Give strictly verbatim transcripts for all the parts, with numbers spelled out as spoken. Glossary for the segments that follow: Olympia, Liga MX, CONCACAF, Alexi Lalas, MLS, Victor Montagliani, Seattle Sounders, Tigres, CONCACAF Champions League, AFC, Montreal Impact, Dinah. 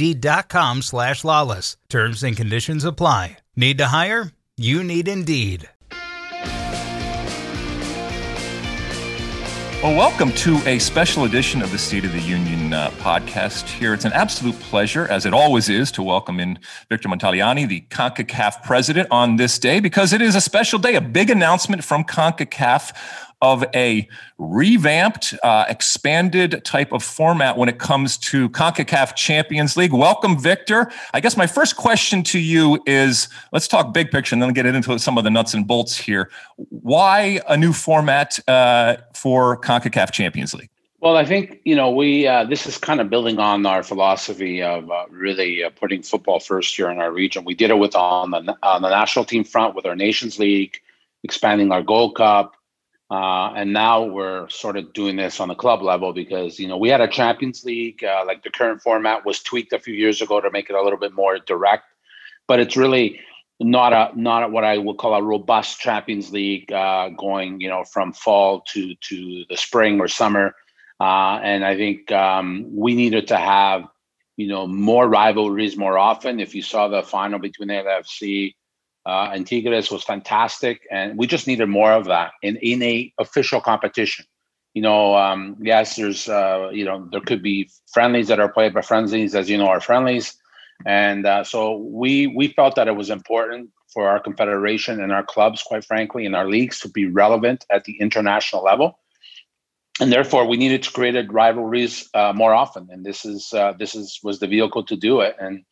Indeed.com slash lawless. Terms and conditions apply. Need to hire? You need Indeed. Well, welcome to a special edition of the State of the Union uh, podcast here. It's an absolute pleasure, as it always is, to welcome in Victor Montagliani, the CONCACAF president, on this day, because it is a special day, a big announcement from CONCACAF of a revamped, uh, expanded type of format when it comes to CONCACAF Champions League. Welcome, Victor. I guess my first question to you is, let's talk big picture and then get into some of the nuts and bolts here. Why a new format uh, for CONCACAF Champions League? Well, I think, you know, we uh, this is kind of building on our philosophy of uh, really uh, putting football first here in our region. We did it with on the, on the national team front with our Nations League, expanding our Gold Cup, Uh, and now we're sort of doing this on the club level because, you know, we had a Champions League, uh, like the current format was tweaked a few years ago to make it a little bit more direct, but it's really not a not what I would call a robust Champions League uh, going, you know, from fall to, to the spring or summer. Uh, and I think um, we needed to have, you know, more rivalries more often. If you saw the final between the A F C Uh, and Tigres was fantastic, and we just needed more of that in in a official competition. You know, um, yes, there's uh, you know there could be friendlies that are played, but friendlies, as you know, are friendlies, and uh, so we we felt that it was important for our confederation and our clubs, quite frankly, and our leagues to be relevant at the international level, and therefore we needed to create rivalries uh, more often, and this is uh, this is was the vehicle to do it, and.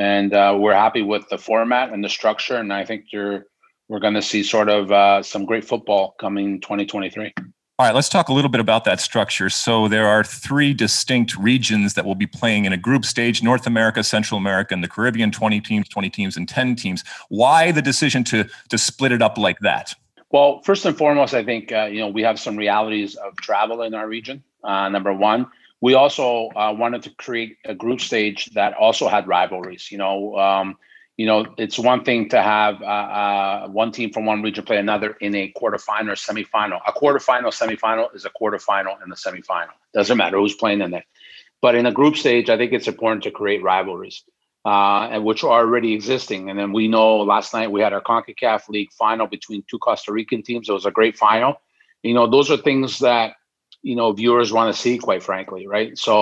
And uh, we're happy with the format and the structure. And I think you're, we're going to see sort of uh, some great football coming twenty twenty-three. All right, let's talk a little bit about that structure. So there are three distinct regions that will be playing in a group stage: North America, Central America, and the Caribbean, twenty teams, twenty teams, and ten teams. Why the decision to to split it up like that? Well, first and foremost, I think, uh, you know, we have some realities of travel in our region, uh, number one. We also uh, wanted to create a group stage that also had rivalries. You know, um, you know, it's one thing to have uh, uh, one team from one region play another in a quarterfinal or semifinal. A quarterfinal, semifinal is a quarterfinal and a semifinal. Doesn't matter who's playing in there. But in a group stage, I think it's important to create rivalries, uh, and which are already existing. And then we know last night we had our CONCACAF League final between two Costa Rican teams. It was a great final. You know, those are things that, you know, viewers want to see, quite frankly, right? So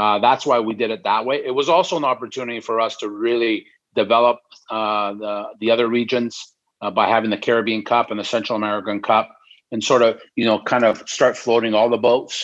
uh, that's why we did it that way. It was also an opportunity for us to really develop uh, the the other regions uh, by having the Caribbean Cup and the Central American Cup, and sort of, you know, kind of start floating all the boats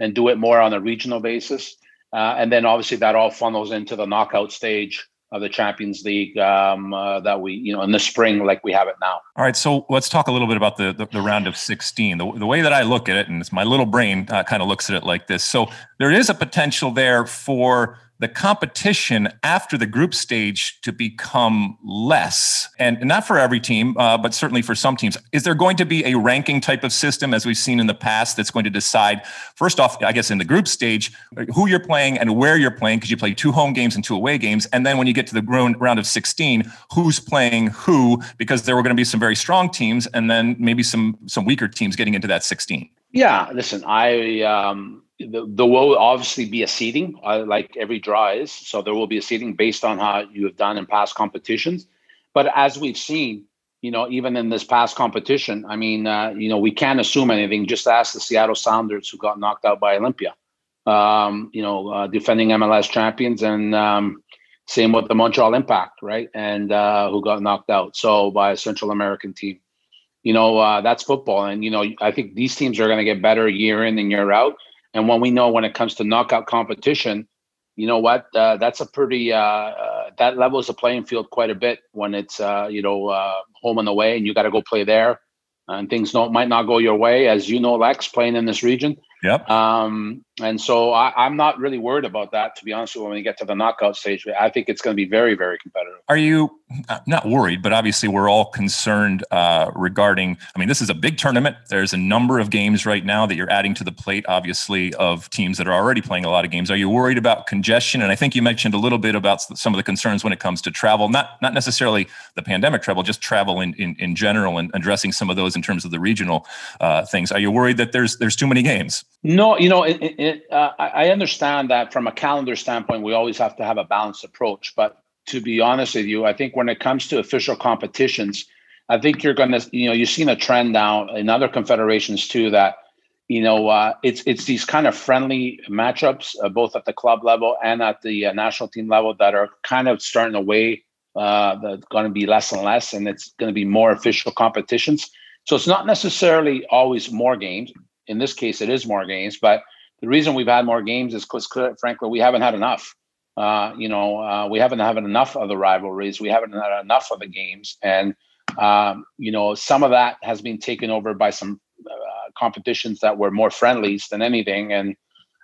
and do it more on a regional basis. Uh, and then obviously that all funnels into the knockout stage of the Champions League um, uh, that we, you know, in the spring, like we have it now. All right. So let's talk a little bit about the the, the round of sixteen. The, the way that I look at it, and it's my little brain uh, kind of looks at it like this. So there is a potential there for the competition after the group stage to become less, and not for every team, uh, but certainly for some teams. Is there going to be a ranking type of system, as we've seen in the past, that's going to decide, first off, I guess in the group stage, who you're playing and where you're playing, because you play two home games and two away games, and then when you get to the round of sixteen, who's playing who, because there were going to be some very strong teams and then maybe some some weaker teams getting into that sixteen? Yeah, listen, I... Um... The, there will obviously be a seeding, uh, like every draw is. So there will be a seeding based on how you have done in past competitions. But as we've seen, you know, even in this past competition, I mean, uh, you know, we can't assume anything. Just ask the Seattle Sounders, who got knocked out by Olympia, um, you know, uh, defending M L S champions, and um, same with the Montreal Impact, right? And uh, who got knocked out so by a Central American team. you know, uh, that's football. And, you know, I think these teams are going to get better year in and year out. And when we know when it comes to knockout competition, you know what, uh, that's a pretty, uh, uh, that levels the playing field quite a bit when it's, uh, you know, uh, home and away, and you got to go play there. And things don't might not go your way, as you know, Lex, playing in this region. Yep. Um, and so I, I'm not really worried about that, to be honest with you, when we get to the knockout stage. I think it's going to be very, very competitive. Are you not worried, but obviously we're all concerned uh, regarding, I mean, this is a big tournament. There's a number of games right now that you're adding to the plate, obviously, of teams that are already playing a lot of games. Are you worried about congestion? And I think you mentioned a little bit about some of the concerns when it comes to travel, not not necessarily the pandemic travel, just travel in, in, in general, and addressing some of those in terms of the regional uh, things. Are you worried that there's there's too many games? No, you know, it, it, uh, I understand that from a calendar standpoint, we always have to have a balanced approach. But to be honest with you, I think when it comes to official competitions, I think you're going to, you know, you've seen a trend now in other confederations too, that, you know, uh, it's it's these kind of friendly matchups, uh, both at the club level and at the uh, national team level, that are kind of starting to weigh, uh, that's going to be less and less, and it's going to be more official competitions. So it's not necessarily always more games. In this case, it is more games, but the reason we've had more games is because, frankly, we haven't had enough. Uh, you know, uh, we haven't had enough of the rivalries. We haven't had enough of the games. And, um, you know, some of that has been taken over by some uh, competitions that were more friendlies than anything. And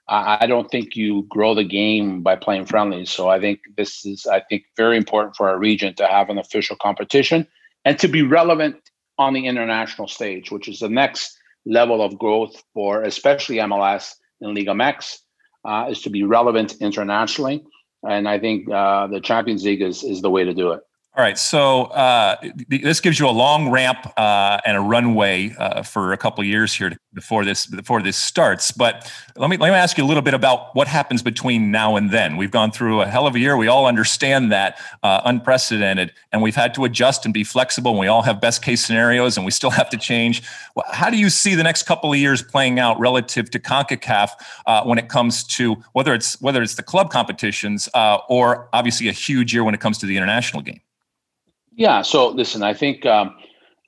I, I don't think you grow the game by playing friendlies. So I think this is, I think, very important for our region to have an official competition and to be relevant on the international stage, which is the next level of growth for especially M L S and Liga M X, uh, is to be relevant internationally. And I think uh, the Champions League is, is the way to do it. All right. So uh, this gives you a long ramp uh, and a runway uh, for a couple of years here before this before this starts. But let me let me ask you a little bit about what happens between now and then. We've gone through a hell of a year. We all understand that, uh, unprecedented, and we've had to adjust and be flexible. And we all have best case scenarios, and we still have to change. How do you see the next couple of years playing out relative to CONCACAF uh, when it comes to whether it's whether it's the club competitions uh, or obviously a huge year when it comes to the international game? Yeah. So listen, I think, um,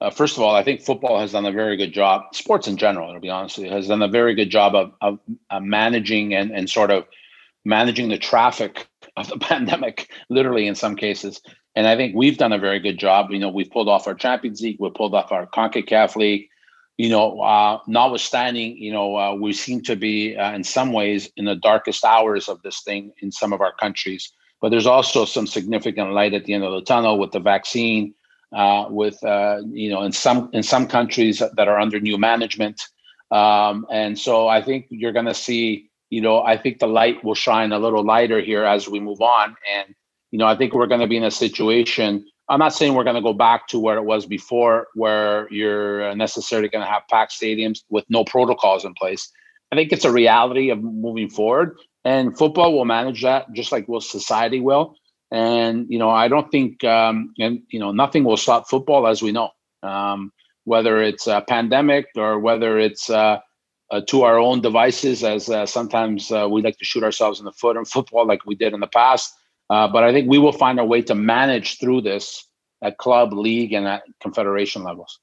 uh, first of all, I think football has done a very good job. Sports in general, to be honest with you, has done a very good job of, of, of managing and, and sort of managing the traffic of the pandemic, literally in some cases. And I think we've done a very good job. You know, we've pulled off our Champions League. We've pulled off our CONCACAF League. You know, uh, notwithstanding, you know, uh, we seem to be uh, in some ways in the darkest hours of this thing in some of our countries. But there's also some significant light at the end of the tunnel with the vaccine, uh, with, uh, you know, in some in some countries that are under new management. Um, and so I think you're going to see, you know, I think the light will shine a little lighter here as we move on. And, you know, I think we're going to be in a situation. I'm not saying we're going to go back to where it was before, where you're necessarily going to have packed stadiums with no protocols in place. I think it's a reality of moving forward. And football will manage that just like well society will. And, you know, I don't think, um, and you know, nothing will stop football as we know, um, whether it's a pandemic or whether it's uh, uh, to our own devices, as uh, sometimes uh, we like to shoot ourselves in the foot in football like we did in the past. Uh, but I think we will find a way to manage through this at club, league, and at confederation levels.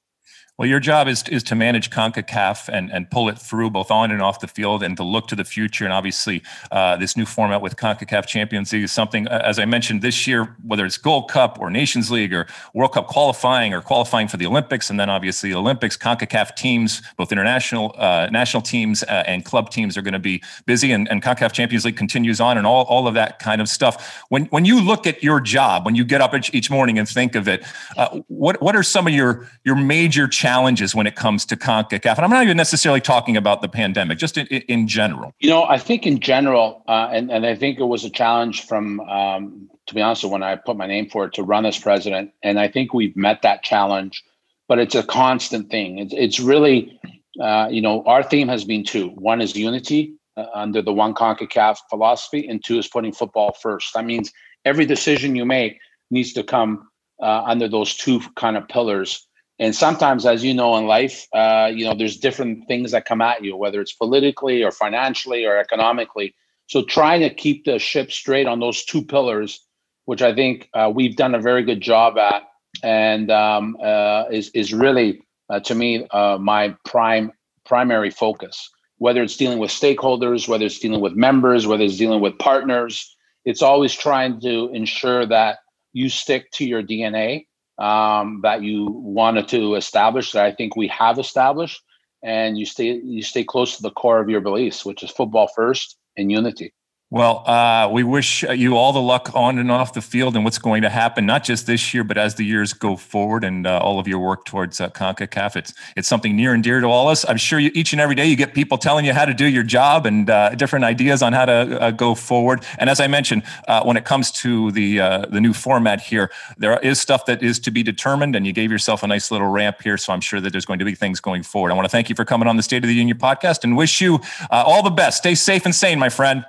Well, your job is is to manage CONCACAF and, and pull it through both on and off the field, and to look to the future. And obviously, uh, this new format with CONCACAF Champions League is something, as I mentioned this year, whether it's Gold Cup or Nations League or World Cup qualifying or qualifying for the Olympics, and then obviously the Olympics, CONCACAF teams, both international uh, national teams uh, and club teams, are going to be busy, and, and CONCACAF Champions League continues on, and all, all of that kind of stuff. When when you look at your job, when you get up each morning and think of it, uh, what what are some of your your major challenges? challenges when it comes to CONCACAF? And I'm not even necessarily talking about the pandemic, just in, in general. You know, I think in general, uh, and, and I think it was a challenge from, um, to be honest, when I put my name for it, to run as president. And I think we've met that challenge, but it's a constant thing. It's, it's really, uh, you know, our theme has been two. One is unity uh, under the one CONCACAF philosophy, and two is putting football first. That means every decision you make needs to come uh, under those two kind of pillars. And sometimes, as you know, in life, uh, you know, there's different things that come at you, whether it's politically or financially or economically. So trying to keep the ship straight on those two pillars, which I think uh, we've done a very good job at, and um, uh, is, is really uh, to me, uh, my prime primary focus, whether it's dealing with stakeholders, whether it's dealing with members, whether it's dealing with partners. It's always trying to ensure that you stick to your D N A um, that you wanted to establish, that I think we have established, and you stay you stay close to the core of your beliefs, which is football first and unity. Well, uh, we wish you all the luck on and off the field and what's going to happen, not just this year, but as the years go forward, and uh, all of your work towards uh, CONCACAF. It's, it's something near and dear to all of us. I'm sure you, each and every day you get people telling you how to do your job and uh, different ideas on how to uh, go forward. And as I mentioned, uh, when it comes to the uh, the new format here, there is stuff that is to be determined, and you gave yourself a nice little ramp here, so I'm sure that there's going to be things going forward. I want to thank you for coming on the State of the Union podcast and wish you uh, all the best. Stay safe and sane, my friend.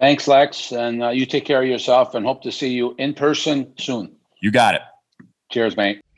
Thanks, Lex, and uh, you take care of yourself, and hope to see you in person soon. You got it. Cheers, mate.